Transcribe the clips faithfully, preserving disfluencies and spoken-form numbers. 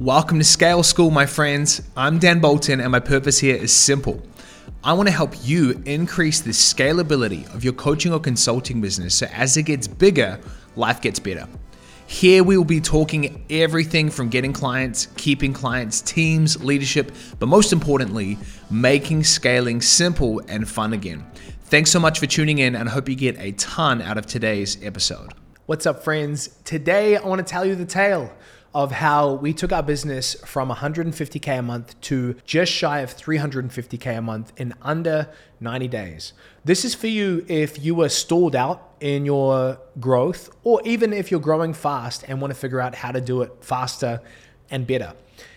Welcome to Scale School, my friends. I'm Dan Bolton, and my purpose here is simple. I want to help you increase the scalability of your coaching or consulting business so as it gets bigger, life gets better. Here we will be talking everything from getting clients, keeping clients, teams, leadership, but most importantly, making scaling simple and fun again. Thanks so much for tuning in, and I hope you get a ton out of today's episode. What's up, friends? Today, I want to tell you the tale of how we took our business from one hundred fifty K a month to just shy of three hundred fifty K a month in under ninety days. This is for you if you were stalled out in your growth, or even if you're growing fast and want to figure out how to do it faster and better.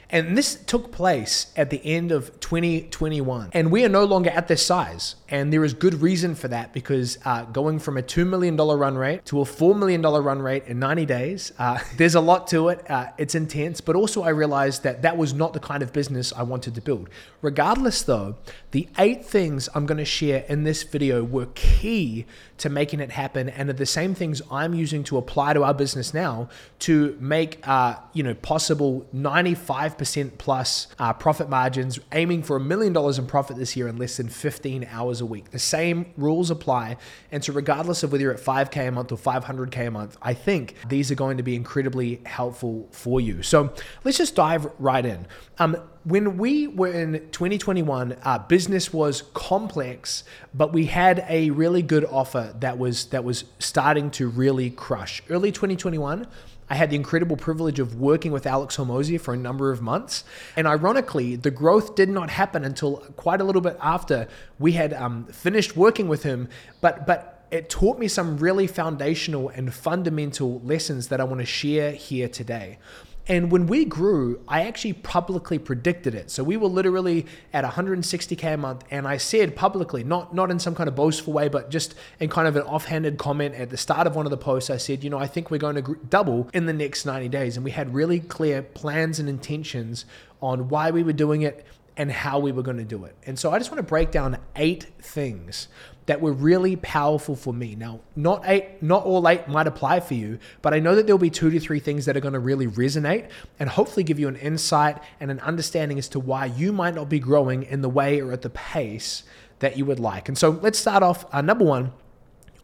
And this took place at the end of twenty twenty-one. And we are no longer at this size. And there is good reason for that, because uh, going from a two million dollars run rate to a four million dollars run rate in ninety days, uh, there's a lot to it. Uh, it's intense. But also I realized that that was not the kind of business I wanted to build. Regardless though, the eight things I'm going to share in this video were key to making it happen, and are the same things I'm using to apply to our business now to make uh, you know, possible ninety-five percent plus uh, profit margins, aiming for a million dollars in profit this year in less than fifteen hours a week. The same rules apply. And so regardless of whether you're at five K a month or five hundred K a month, I think these are going to be incredibly helpful for you. So let's just dive right in. Um, When we were in twenty twenty-one, uh, business was complex, but we had a really good offer that was that was starting to really crush. Early twenty twenty-one, I had the incredible privilege of working with Alex Hormozi for a number of months. And ironically, the growth did not happen until quite a little bit after we had um, finished working with him. But but. It taught me some really foundational and fundamental lessons that I want to share here today. And when we grew, I actually publicly predicted it. So we were literally at one hundred sixty K a month, and I said publicly, not, not in some kind of boastful way, but just in kind of an offhanded comment at the start of one of the posts, I said, you know, I think we're going to double in the next ninety days. And we had really clear plans and intentions on why we were doing it and how we were going to do it. And so I just want to break down eight things that were really powerful for me. Now, not eight, not all eight might apply for you, but I know that there'll be two to three things that are going to really resonate and hopefully give you an insight and an understanding as to why you might not be growing in the way or at the pace that you would like. And so let's start off. Uh, number one,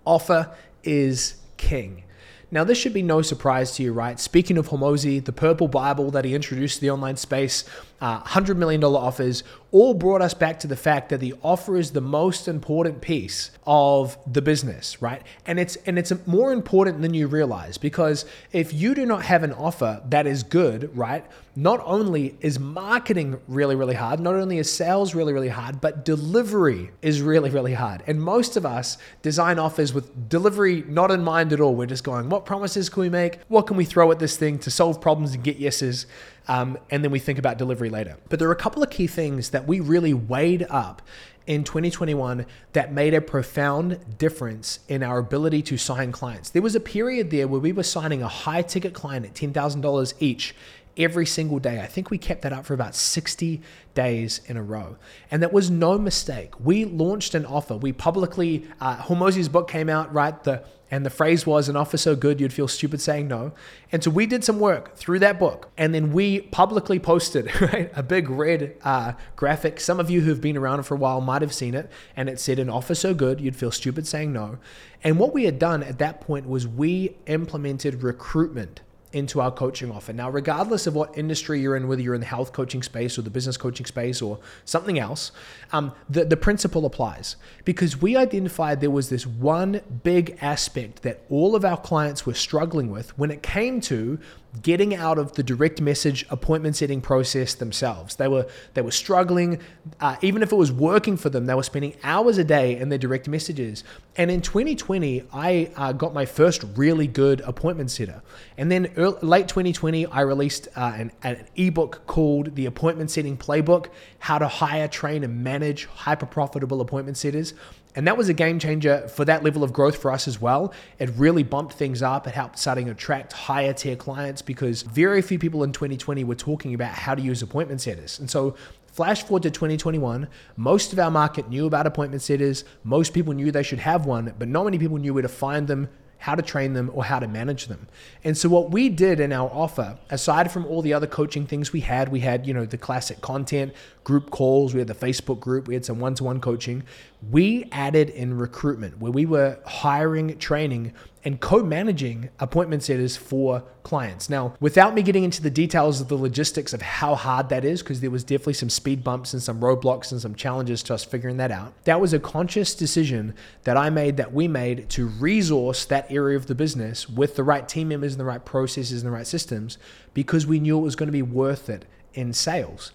offer is king. Now, this should be no surprise to you, right? Speaking of Hormozi, the purple Bible that he introduced to the online space, uh, one hundred million dollars offers, all brought us back to the fact that the offer is the most important piece of the business, right? And it's and it's more important than you realize, because if you do not have an offer that is good, right? Not only is marketing really, really hard, not only is sales really, really hard, but delivery is really, really hard. And most of us design offers with delivery not in mind at all. We're just going, what promises can we make? What can we throw at this thing to solve problems and get yeses? Um, and then we think about delivery later. But there are a couple of key things that we really weighed up in twenty twenty-one that made a profound difference in our ability to sign clients. There was a period there where we were signing a high ticket client at ten thousand dollars each every single day. I think we kept that up for about sixty days in a row. And that was no mistake. We launched an offer. We publicly, uh, Hormozi's book came out, right? The, and the phrase was, an offer so good, you'd feel stupid saying no. And so we did some work through that book. And then we publicly posted, right, a big red uh, graphic. Some of you who've been around for a while might've seen it. And it said, an offer so good, you'd feel stupid saying no. And what we had done at that point was we implemented recruitment into our coaching offer. Now, regardless of what industry you're in, whether you're in the health coaching space or the business coaching space or something else, um, the, the principle applies, because we identified there was this one big aspect that all of our clients were struggling with when it came to getting out of the direct message appointment setting process themselves. They were they were struggling, uh, even if it was working for them, they were spending hours a day in their direct messages. And in twenty twenty, I uh, got my first really good appointment setter. And then early, late twenty twenty, I released uh, an, an ebook called The Appointment Setting Playbook, How to Hire, Train, and Manage Hyper-Profitable Appointment Setters. And that was a game changer for that level of growth for us as well. It really bumped things up. It helped starting to attract higher tier clients, because very few people in twenty twenty were talking about how to use appointment setters. And so flash forward to twenty twenty-one, most of our market knew about appointment setters. Most people knew they should have one, but not many people knew where to find them, how to train them, or how to manage them. And so what we did in our offer, aside from all the other coaching things we had, we had, you know, the classic content, group calls, we had the Facebook group, we had some one-to-one coaching. We added in recruitment, where we were hiring, training, and co-managing appointment setters for clients. Now, without me getting into the details of the logistics of how hard that is, because there was definitely some speed bumps and some roadblocks and some challenges to us figuring that out, that was a conscious decision that I made, that we made, to resource that area of the business with the right team members and the right processes and the right systems, because we knew it was going to be worth it in sales.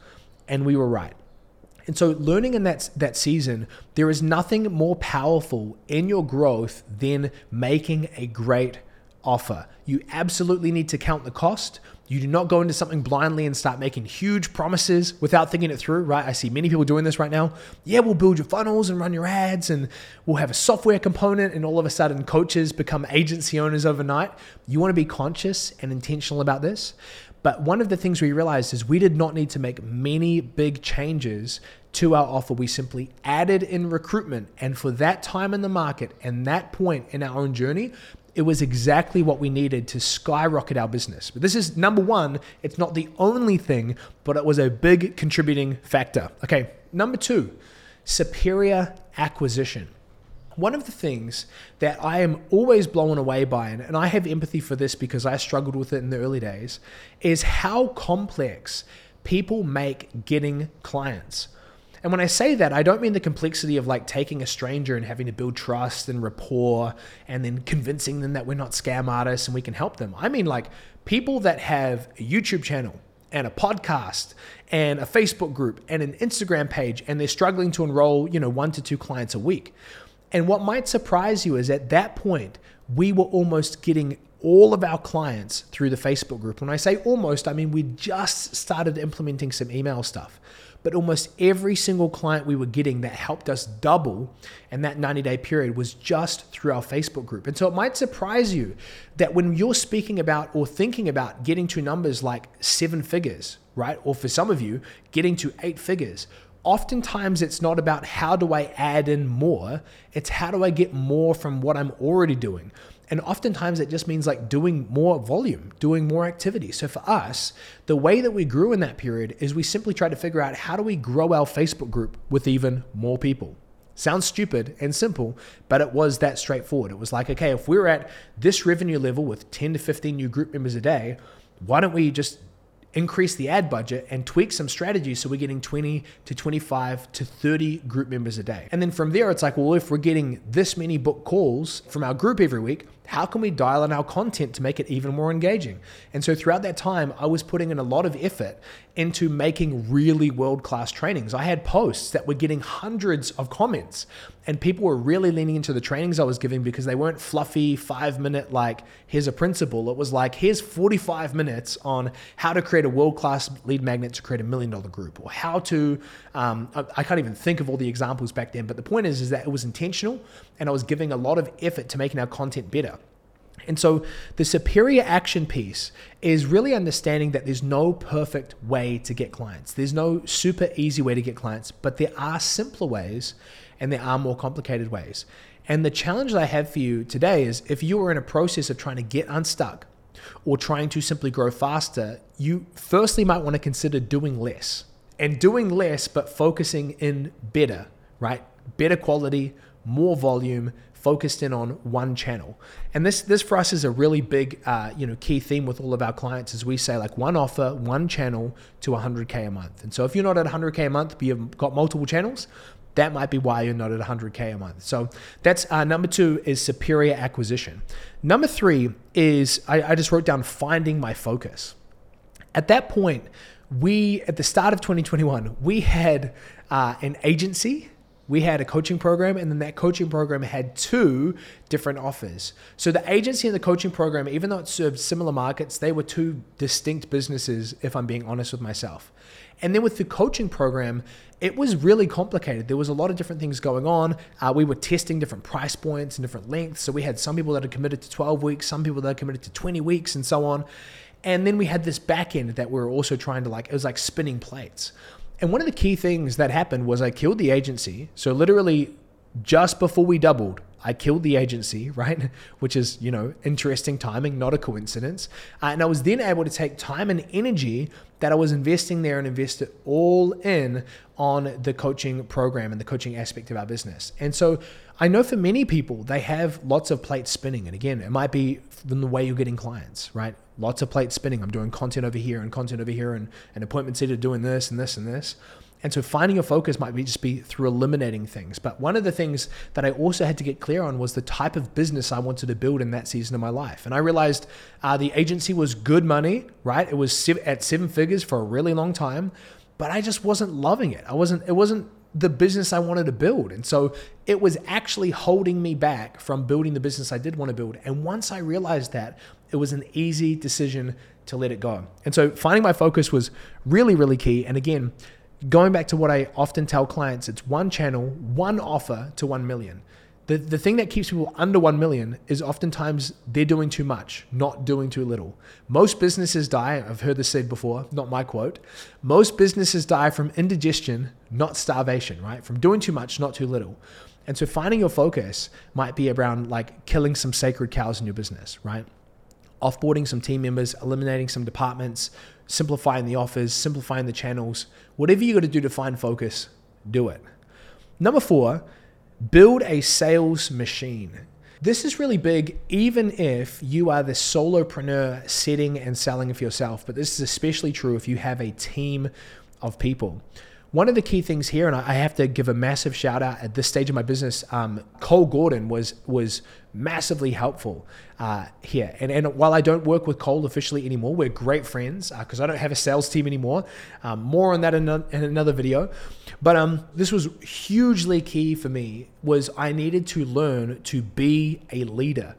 And we were right. And so learning in that, that season, there is nothing more powerful in your growth than making a great offer. You absolutely need to count the cost. You do not go into something blindly and start making huge promises without thinking it through, right? I see many people doing this right now. Yeah, we'll build your funnels and run your ads, and we'll have a software component, and all of a sudden coaches become agency owners overnight. You want to be conscious and intentional about this. But one of the things we realized is we did not need to make many big changes to our offer. We simply added in recruitment. And for that time in the market and that point in our own journey, it was exactly what we needed to skyrocket our business. But this is number one. It's not the only thing, but it was a big contributing factor. Okay, number two, superior acquisition. One of the things that I am always blown away by, and I have empathy for this because I struggled with it in the early days, is how complex people make getting clients. And when I say that, I don't mean the complexity of like taking a stranger and having to build trust and rapport and then convincing them that we're not scam artists and we can help them. I mean like people that have a YouTube channel and a podcast and a Facebook group and an Instagram page, and they're struggling to enroll, you know, one to two clients a week. And what might surprise you is at that point, we were almost getting all of our clients through the Facebook group. When I say almost, I mean we just started implementing some email stuff. But almost every single client we were getting that helped us double in that ninety-day period was just through our Facebook group. And so it might surprise you that when you're speaking about or thinking about getting to numbers like seven figures, right? Or for some of you, getting to eight figures, oftentimes it's not about how do I add in more, it's how do I get more from what I'm already doing. And oftentimes it just means like doing more volume, doing more activity. So for us, the way that we grew in that period is we simply tried to figure out how do we grow our Facebook group with even more people. Sounds stupid and simple, but it was that straightforward. It was like, okay, if we're at this revenue level with ten to fifteen new group members a day, why don't we just increase the ad budget and tweak some strategies so we're getting twenty to twenty-five to thirty group members a day. And then from there, it's like, well, if we're getting this many book calls from our group every week, how can we dial in our content to make it even more engaging? And so throughout that time, I was putting in a lot of effort into making really world-class trainings. I had posts that were getting hundreds of comments, and people were really leaning into the trainings I was giving because they weren't fluffy five-minute, like, here's a principle. It was like, here's forty-five minutes on how to create a world-class lead magnet to create a million-dollar group, or how to, um, I, I can't even think of all the examples back then, but the point is, is that it was intentional, and I was giving a lot of effort to making our content better. And so the superior action piece is really understanding that there's no perfect way to get clients. There's no super easy way to get clients, but there are simpler ways and there are more complicated ways. And the challenge that I have for you today is if you are in a process of trying to get unstuck or trying to simply grow faster, you firstly might want to consider doing less and doing less, but focusing in better, right? Better quality, more volume, focused in on one channel. And this this for us is a really big uh, you know, key theme with all of our clients, is we say like one offer, one channel to one hundred K a month. And so if you're not at one hundred K a month, but you've got multiple channels, that might be why you're not at one hundred K a month. So that's uh, number two is superior acquisition. Number three is, I, I just wrote down finding my focus. At that point, we, at the start of twenty twenty-one, we had uh, an agency. We had a coaching program, and then that coaching program had two different offers. So the agency and the coaching program, even though it served similar markets, they were two distinct businesses, if I'm being honest with myself. And then with the coaching program, it was really complicated. There was a lot of different things going on. Uh, we were testing different price points and different lengths. So we had some people that had committed to twelve weeks, some people that had committed to twenty weeks, and so on. And then we had this back end that we were also trying to like, it was like spinning plates. And one of the key things that happened was I killed the agency. So literally just before we doubled, I killed the agency, right? Which is, you know, interesting timing, not a coincidence. Uh, and I was then able to take time and energy that I was investing there and invest it all in on the coaching program and the coaching aspect of our business. And so I know for many people, they have lots of plates spinning. And again, it might be in the way you're getting clients, right? Lots of plates spinning. I'm doing content over here and content over here and an appointment setter doing this and this and this. And so finding your focus might be just be through eliminating things. But one of the things that I also had to get clear on was the type of business I wanted to build in that season of my life. And I realized uh, the agency was good money, right? It was at seven figures for a really long time, but I just wasn't loving it. I wasn't, it wasn't the business I wanted to build. And so it was actually holding me back from building the business I did want to build. And once I realized that, it was an easy decision to let it go. And so finding my focus was really, really key. And again, going back to what I often tell clients, it's one channel, one offer to one million. The the thing that keeps people under one million is oftentimes they're doing too much, not doing too little. Most businesses die, I've heard this said before, not my quote, most businesses die from indigestion, not starvation, right? From doing too much, not too little. And so finding your focus might be around like killing some sacred cows in your business, right? Offboarding some team members, eliminating some departments, simplifying the offers, simplifying the channels, whatever you got to do to find focus, do it. Number four, build a sales machine. This is really big, even if you are the solopreneur setting and selling for yourself, but this is especially true if you have a team of people. One of the key things here, and I have to give a massive shout out at this stage of my business, um, Cole Gordon was was massively helpful uh, here. And and while I don't work with Cole officially anymore, we're great friends because uh, I don't have a sales team anymore. Um, more on that in, a, in another video. But um, this was hugely key for me, was I needed to learn to be a leader.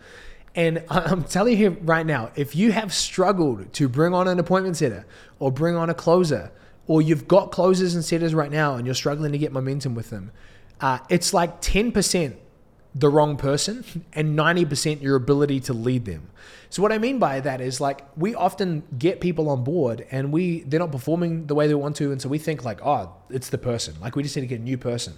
And I'm telling you right now, if you have struggled to bring on an appointment setter or bring on a closer, or you've got closers and setters right now and you're struggling to get momentum with them, uh, it's like ten percent the wrong person and ninety percent your ability to lead them. So what I mean by that is, like, we often get people on board and we they're not performing the way they want to, and so we think like, oh, it's the person. Like, we just need to get a new person.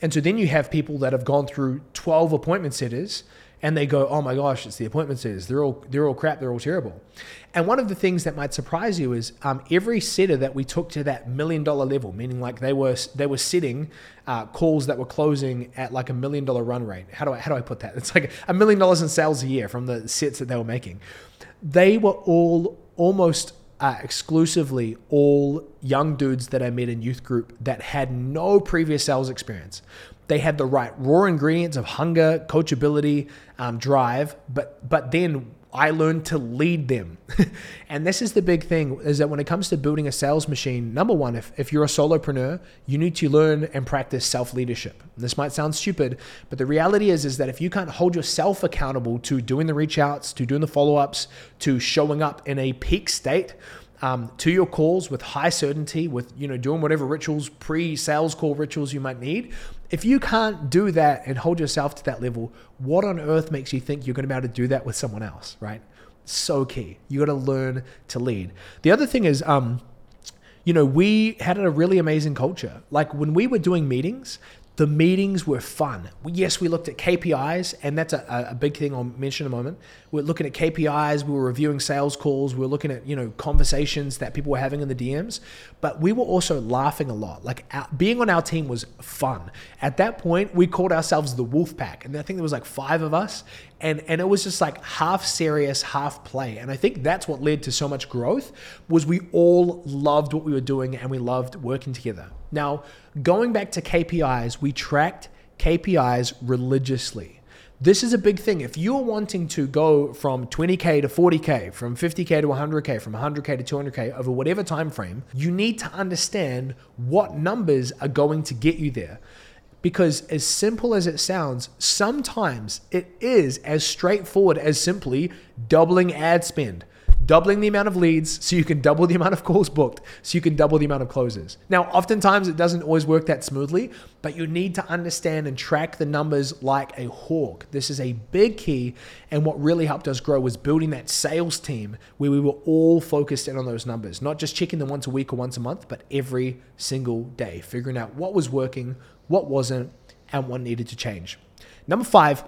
And so then you have people that have gone through twelve appointment setters and they go, oh my gosh, it's the appointment setters. They're all they're all crap. They're all terrible. And one of the things that might surprise you is um, every setter that we took to that million dollar level, meaning like they were they were setting uh, calls that were closing at like a million dollar run rate. How do I how do I put that? It's like a million dollars in sales a year from the sets that they were making. They were all almost uh, exclusively all young dudes that I met in youth group that had no previous sales experience. They had the right raw ingredients of hunger, coachability, um, drive, but but then I learned to lead them. And this is the big thing, is that when it comes to building a sales machine, number one, if, if you're a solopreneur, you need to learn and practice self-leadership. This might sound stupid, but the reality is, is that if you can't hold yourself accountable to doing the reach outs, to doing the follow-ups, to showing up in a peak state, Um, to your calls with high certainty, with, you know, doing whatever rituals, pre-sales call rituals you might need. If you can't do that and hold yourself to that level, what on earth makes you think you're going to be able to do that with someone else, right? So key. You got to learn to lead. The other thing is, um, you know, we had a really amazing culture. Like, when we were doing meetings, the meetings were fun. Yes, we looked at K P Is, and that's a, a big thing I'll mention in a moment. We're looking at K P Is, we were reviewing sales calls, we were looking at, you know, conversations that people were having in the D Ms, but we were also laughing a lot. Like, our, being on our team was fun. At that point, we called ourselves the Wolf Pack, and I think there was like five of us, and and it was just like half serious, half play. And I think that's what led to so much growth, was we all loved what we were doing and we loved working together. Now, going back to K P Is, we tracked K P Is religiously. This is a big thing. If you're wanting to go from twenty K to forty K, from fifty K to one hundred K, from one hundred K to two hundred K over whatever time frame, you need to understand what numbers are going to get you there. Because as simple as it sounds, sometimes it is as straightforward as simply doubling ad spend. Doubling the amount of leads so you can double the amount of calls booked, so you can double the amount of closes. Now, oftentimes it doesn't always work that smoothly, but you need to understand and track the numbers like a hawk. This is a big key, and what really helped us grow was building that sales team where we were all focused in on those numbers, not just checking them once a week or once a month, but every single day, figuring out what was working, what wasn't, and what needed to change. Number five,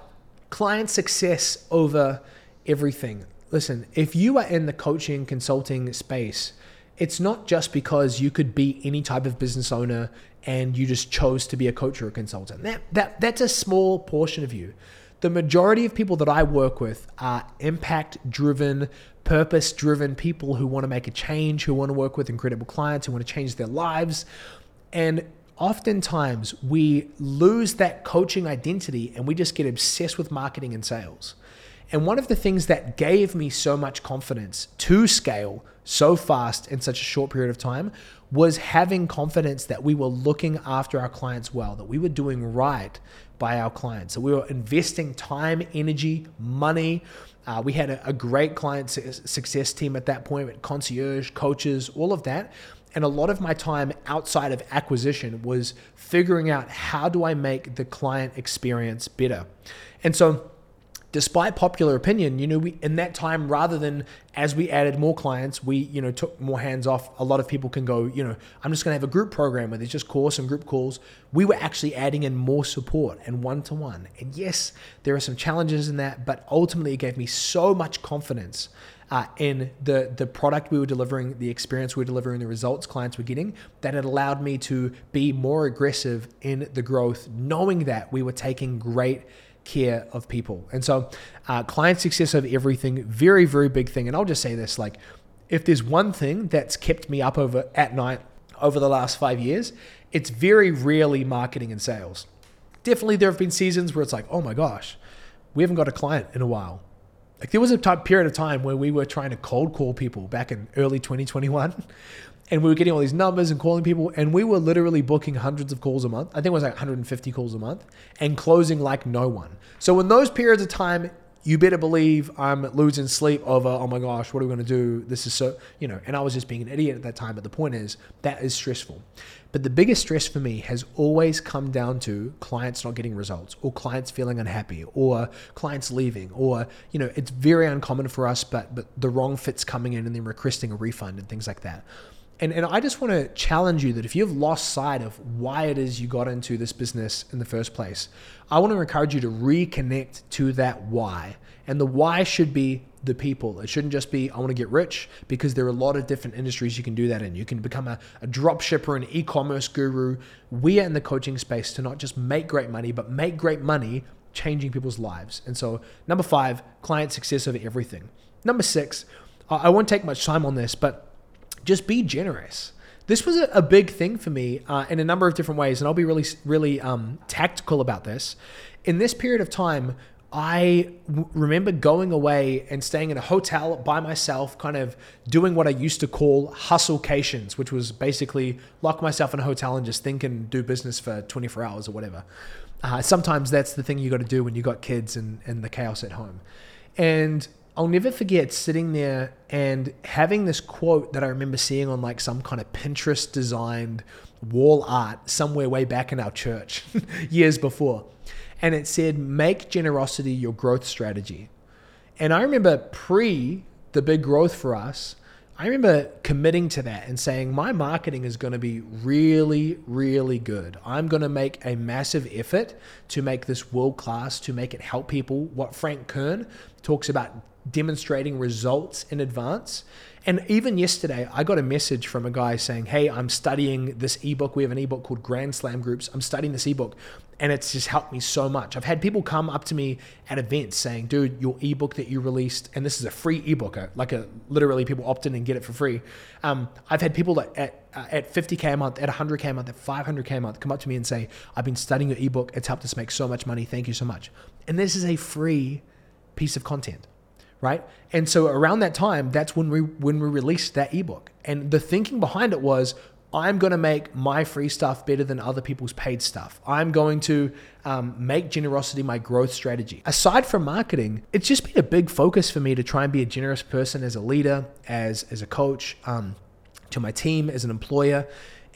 client success over everything. Listen, if you are in the coaching, consulting space, it's not just because you could be any type of business owner and you just chose to be a coach or a consultant. That, that, that's a small portion of you. The majority of people that I work with are impact-driven, purpose-driven people who want to make a change, who want to work with incredible clients, who want to change their lives. And oftentimes we lose that coaching identity and we just get obsessed with marketing and sales. And one of the things that gave me so much confidence to scale so fast in such a short period of time was having confidence that we were looking after our clients well, that we were doing right by our clients, that we were investing time, energy, money. Uh, we had a, a great client success team at that point with concierge, coaches, all of that. And a lot of my time outside of acquisition was figuring out, how do I make the client experience better? And so despite popular opinion, you know, we, in that time, rather than as we added more clients, we, you know, took more hands off. A lot of people can go, you know, I'm just gonna have a group program where there's just course and group calls. We were actually adding in more support and one-to-one. And yes, there are some challenges in that, but ultimately it gave me so much confidence uh, in the, the product we were delivering, the experience we were delivering, the results clients were getting, that it allowed me to be more aggressive in the growth, knowing that we were taking great care of people. And so uh, client success over everything, very, very big thing. And I'll just say this, like, if there's one thing that's kept me up over at night over the last five years, it's very rarely marketing and sales. Definitely there have been seasons where it's like, oh my gosh, we haven't got a client in a while. Like, there was a type period of time where we were trying to cold call people back in early twenty twenty-one. And we were getting all these numbers and calling people, and we were literally booking hundreds of calls a month. I think it was like one hundred fifty calls a month and closing like no one. So in those periods of time, you better believe I'm losing sleep over, oh my gosh, what are we going to do? This is so, you know, and I was just being an idiot at that time. But the point is, that is stressful. But the biggest stress for me has always come down to clients not getting results, or clients feeling unhappy, or clients leaving, or, you know, it's very uncommon for us, but, but the wrong fit's coming in and then requesting a refund and things like that. And, and I just want to challenge you that if you've lost sight of why it is you got into this business in the first place, I want to encourage you to reconnect to that why. And the why should be the people. It shouldn't just be, I want to get rich, because there are a lot of different industries you can do that in. You can become a, a drop shipper, an e-commerce guru. We are in the coaching space to not just make great money, but make great money changing people's lives. And so number five, client success over everything. Number six, I, I won't take much time on this, but just be generous. This was a, a big thing for me uh, in a number of different ways, and I'll be really, really um, tactical about this. In this period of time, I w- remember going away and staying in a hotel by myself, kind of doing what I used to call hustlecations, which was basically lock myself in a hotel and just think and do business for twenty-four hours or whatever. Uh, sometimes that's the thing you got to do when you got kids and, and the chaos at home. And I'll never forget sitting there and having this quote that I remember seeing on like some kind of Pinterest designed wall art somewhere way back in our church years before. And it said, make generosity your growth strategy. And I remember pre the big growth for us, I remember committing to that and saying, my marketing is going to be really, really good. I'm going to make a massive effort to make this world-class, to make it help people. What Frank Kern talks about, demonstrating results in advance. And even yesterday, I got a message from a guy saying, hey, I'm studying this ebook. We have an ebook called Grand Slam Groups. I'm studying this ebook and it's just helped me so much. I've had people come up to me at events saying, dude, your ebook that you released, and this is a free ebook, like a, literally people opt in and get it for free. Um, I've had people that at, at fifty K a month, at one hundred K a month, at five hundred K a month come up to me and say, I've been studying your ebook. It's helped us make so much money. Thank you so much. And this is a free piece of content. Right? And so around that time, that's when we when we released that ebook. And the thinking behind it was, I'm going to make my free stuff better than other people's paid stuff. I'm going to um, make generosity my growth strategy. Aside from marketing, it's just been a big focus for me to try and be a generous person as a leader, as as a coach, um, to my team, as an employer.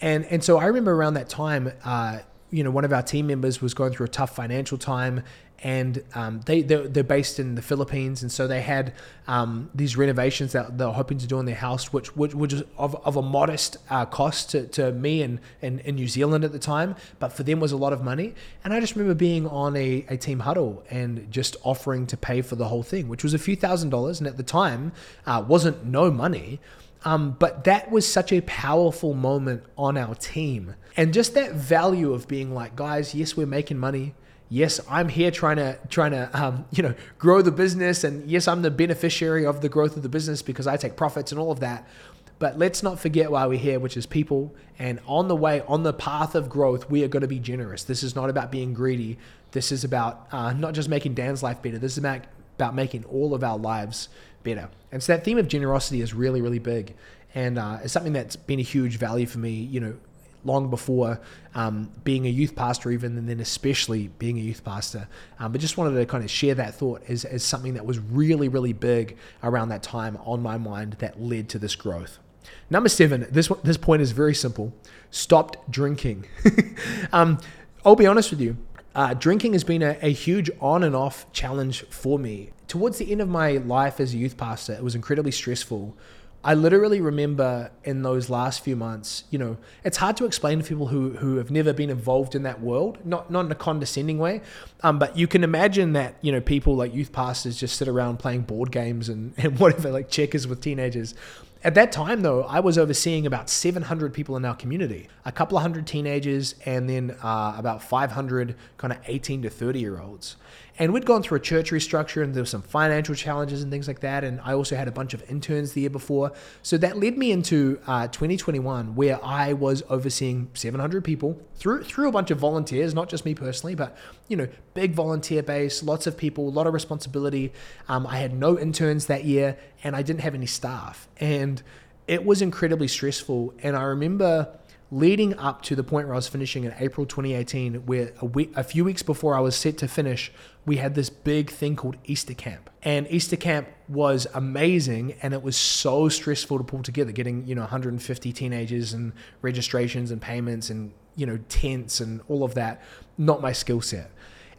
And and so I remember around that time, uh, you know, one of our team members was going through a tough financial time, and um, they, they're, they're based in the Philippines, and so they had um, these renovations that they're hoping to do in their house, which which, which was of, of a modest uh, cost to, to me and in, in, in New Zealand at the time, but for them was a lot of money. And I just remember being on a, a team huddle and just offering to pay for the whole thing, which was a few thousand dollars, and at the time uh, wasn't no money. Um, but that was such a powerful moment on our team. And just that value of being like, guys, yes, we're making money. Yes, I'm here trying to trying to um, you know, grow the business, and yes, I'm the beneficiary of the growth of the business because I take profits and all of that. But let's not forget why we're here, which is people. And on the way, on the path of growth, we are going to be generous. This is not about being greedy. This is about uh, not just making Dan's life better. This is about, about making all of our lives better. And so that theme of generosity is really, really big. And uh, it's something that's been a huge value for me, you know, long before um, being a youth pastor even, and then especially being a youth pastor. Um, but just wanted to kind of share that thought as, as something that was really, really big around that time on my mind that led to this growth. Number seven, this this point is very simple. Stopped drinking. um, I'll be honest with you. Uh, drinking has been a, a huge on and off challenge for me. Towards the end of my life as a youth pastor, it was incredibly stressful. I literally remember in those last few months, you know, it's hard to explain to people who who have never been involved in that world, not not in a condescending way, um, but you can imagine that, you know, people like youth pastors just sit around playing board games and, and whatever, like checkers with teenagers. At that time, though, I was overseeing about seven hundred people in our community, a couple of hundred teenagers, and then uh, about five hundred kind of eighteen to thirty-year-olds. And we'd gone through a church restructure, and there were some financial challenges and things like that. And I also had a bunch of interns the year before. So that led me into uh, twenty twenty-one, where I was overseeing seven hundred people through through a bunch of volunteers, not just me personally, but, you know, big volunteer base, lots of people, a lot of responsibility. Um, I had no interns that year, and I didn't have any staff. And it was incredibly stressful. And I remember leading up to the point where I was finishing in April twenty eighteen, where a, week, a few weeks before I was set to finish, we had this big thing called Easter Camp. And Easter Camp was amazing, and it was so stressful to pull together, getting, you know, one hundred fifty teenagers and registrations and payments and, you know, tents and all of that. Not my skill set.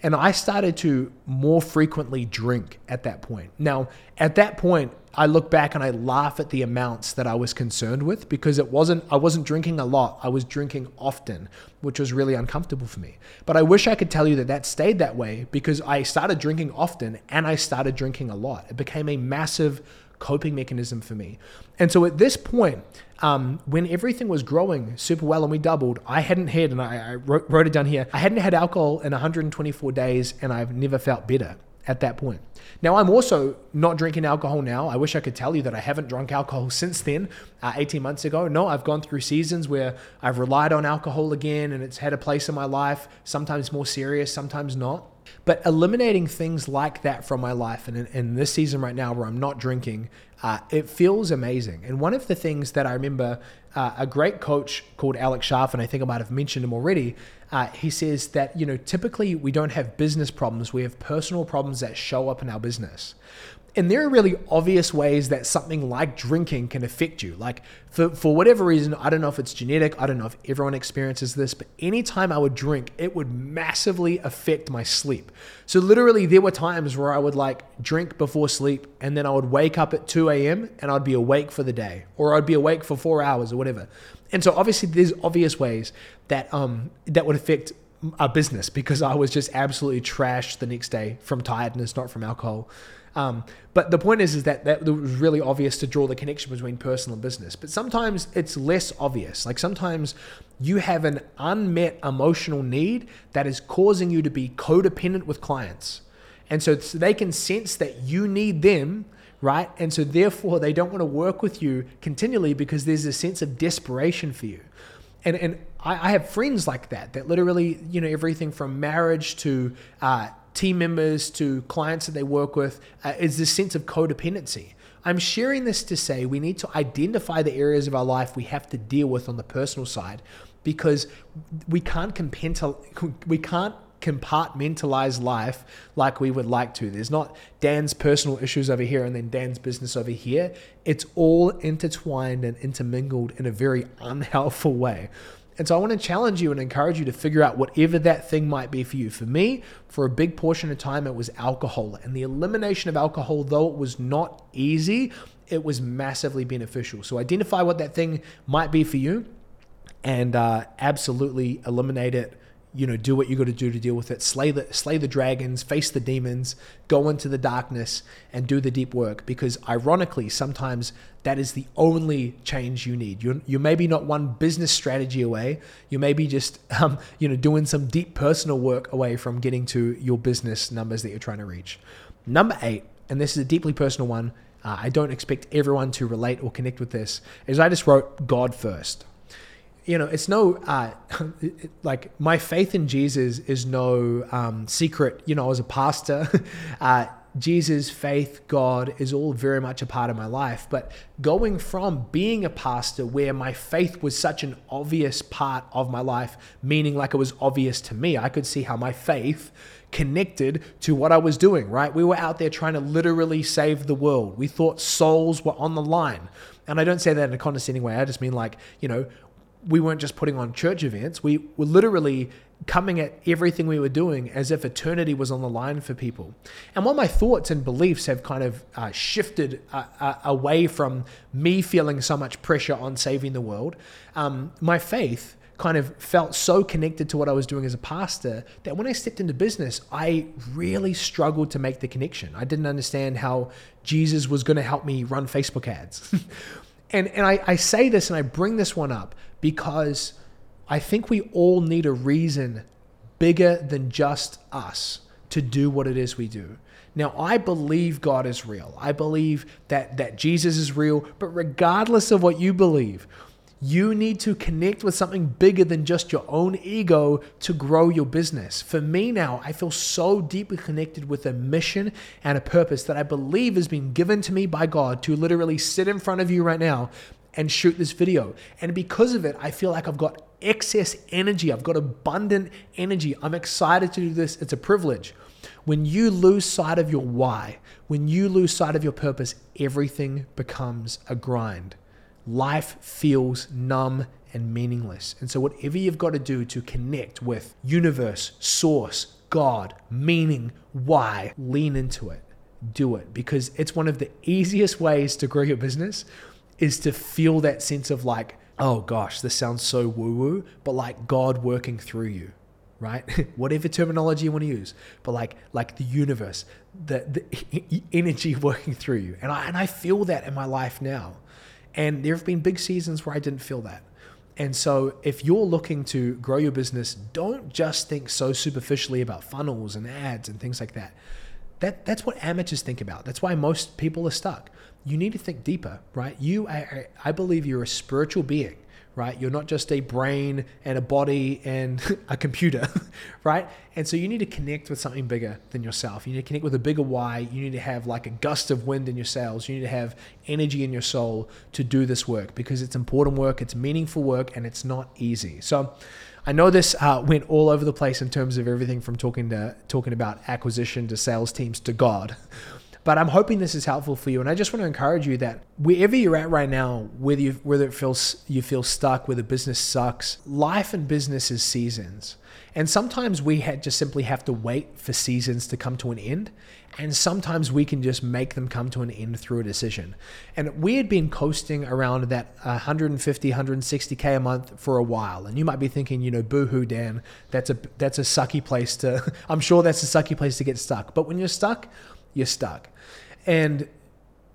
And I started to more frequently drink at that point. Now, at that point, I look back and I laugh at the amounts that I was concerned with, because it wasn't I wasn't drinking a lot. I was drinking often, which was really uncomfortable for me. But I wish I could tell you that that stayed that way, because I started drinking often and I started drinking a lot. It became a massive coping mechanism for me. And so at this point, um, when everything was growing super well and we doubled, I hadn't had, and I, I wrote, wrote it down here, I hadn't had alcohol in one hundred twenty-four days, and I've never felt better at that point. Now, I'm also not drinking alcohol now. I wish I could tell you that I haven't drunk alcohol since then, uh, eighteen months ago. No, I've gone through seasons where I've relied on alcohol again, and it's had a place in my life, sometimes more serious, sometimes not. But eliminating things like that from my life, and in, in this season right now where I'm not drinking, uh, it feels amazing. And one of the things that I remember, uh, a great coach called Alex Scharf, and I think I might have mentioned him already, uh, he says that, you know, typically we don't have business problems, we have personal problems that show up in our business. And there are really obvious ways that something like drinking can affect you. Like for, for whatever reason, I don't know if it's genetic, I don't know if everyone experiences this, but anytime I would drink, it would massively affect my sleep. So literally there were times where I would like drink before sleep, and then I would wake up at two a.m. and I'd be awake for the day, or I'd be awake for four hours or whatever. And so obviously there's obvious ways that um that would affect a business, because I was just absolutely trashed the next day from tiredness, not from alcohol. Um, but the point is, is that, that it was really obvious to draw the connection between personal and business. But sometimes it's less obvious. Like sometimes you have an unmet emotional need that is causing you to be codependent with clients. And so they can sense that you need them, right? And so therefore they don't want to work with you continually, because there's a sense of desperation for you. And and I, I have friends like that, that literally, you know, everything from marriage to uh, team members to clients that they work with uh, is this sense of codependency. I'm sharing this to say we need to identify the areas of our life we have to deal with on the personal side, because we can't we can't compartmentalize life like we would like to. There's not Dan's personal issues over here and then Dan's business over here. It's all intertwined and intermingled in a very unhelpful way. And so I want to challenge you and encourage you to figure out whatever that thing might be for you. For me, for a big portion of time, it was alcohol. And the elimination of alcohol, though it was not easy, it was massively beneficial. So identify what that thing might be for you and uh, absolutely eliminate it. You know, do what you got to do to deal with it. Slay the, slay the dragons, face the demons, go into the darkness and do the deep work. Because ironically, sometimes that is the only change you need. You're, you're maybe not one business strategy away. You may be just, um, you know, doing some deep personal work away from getting to your business numbers that you're trying to reach. Number eight, and this is a deeply personal one. Uh, I don't expect everyone to relate or connect with this, is I just wrote God first. You know, it's no, uh, like my faith in Jesus is no um, secret. You know, as a pastor, uh, Jesus, faith, God is all very much a part of my life. But going from being a pastor where my faith was such an obvious part of my life, meaning like it was obvious to me, I could see how my faith connected to what I was doing, right? We were out there trying to literally save the world. We thought souls were on the line. And I don't say that in a condescending way. I just mean like, you know, we weren't just putting on church events. We were literally coming at everything we were doing as if eternity was on the line for people. And while my thoughts and beliefs have kind of uh, shifted uh, uh, away from me feeling so much pressure on saving the world, um, my faith kind of felt so connected to what I was doing as a pastor that when I stepped into business, I really struggled to make the connection. I didn't understand how Jesus was going to help me run Facebook ads. And and I, I say this and I bring this one up because I think we all need a reason bigger than just us to do what it is we do. Now, I believe God is real. I believe that that Jesus is real. But regardless of what you believe, you need to connect with something bigger than just your own ego to grow your business. For me now, I feel so deeply connected with a mission and a purpose that I believe has been given to me by God to literally sit in front of you right now and shoot this video. And because of it, I feel like I've got excess energy. I've got abundant energy. I'm excited to do this. It's a privilege. When you lose sight of your why, when you lose sight of your purpose, everything becomes a grind. Life feels numb and meaningless. And so whatever you've got to do to connect with universe, source, God, meaning, why, lean into it. Do it. Because it's one of the easiest ways to grow your business is to feel that sense of like, oh gosh, this sounds so woo-woo, but like God working through you, right? Whatever terminology you want to use, but like like the universe, the, the energy working through you. And I, and I feel that in my life now. And there have been big seasons where I didn't feel that. And so if you're looking to grow your business, don't just think so superficially about funnels and ads and things like that. That that's what amateurs think about. That's why most people are stuck. You need to think deeper, right? You, I, I believe you're a spiritual being, right? You're not just a brain and a body and a computer, right? And so you need to connect with something bigger than yourself. You need to connect with a bigger why. You need to have like a gust of wind in your sails. You need to have energy in your soul to do this work because it's important work, it's meaningful work, and it's not easy. So I know this uh, went all over the place in terms of everything from talking to talking about acquisition to sales teams to God. But I'm hoping this is helpful for you. And I just want to encourage you that wherever you're at right now, whether, you, whether it feels you feel stuck, whether business sucks, life and business is seasons. And sometimes we had just simply have to wait for seasons to come to an end. And sometimes we can just make them come to an end through a decision. And we had been coasting around that one fifty, one sixty K a month for a while. And you might be thinking, you know, boo-hoo, Dan, that's a, that's a sucky place to, I'm sure that's a sucky place to get stuck. But when you're stuck, you're stuck. And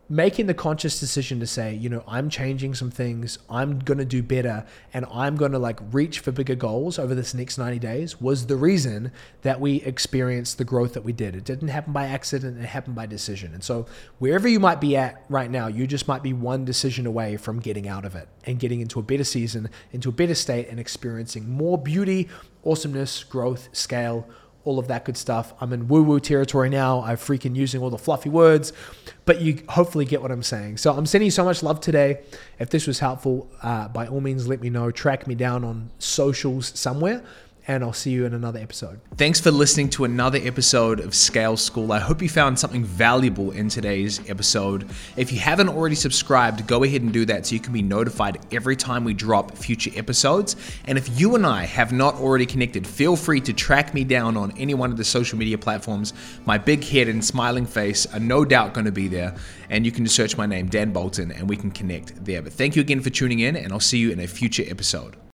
making the conscious decision to say, you know, I'm changing some things, I'm going to do better, and I'm going to like reach for bigger goals over this next ninety days was the reason that we experienced the growth that we did. It didn't happen by accident, it happened by decision. And so wherever you might be at right now, you just might be one decision away from getting out of it and getting into a better season, into a better state, and experiencing more beauty, awesomeness, growth, scale, all of that good stuff. I'm in woo-woo territory now. I'm freaking using all the fluffy words, but you hopefully get what I'm saying. So I'm sending you so much love today. If this was helpful, uh, by all means, let me know. Track me down on socials somewhere and I'll see you in another episode. Thanks for listening to another episode of Scale School. I hope you found something valuable in today's episode. If you haven't already subscribed, go ahead and do that so you can be notified every time we drop future episodes. And if you and I have not already connected, feel free to track me down on any one of the social media platforms. My big head and smiling face are no doubt going to be there. And you can just search my name, Dan Bolton, and we can connect there. But thank you again for tuning in, and I'll see you in a future episode.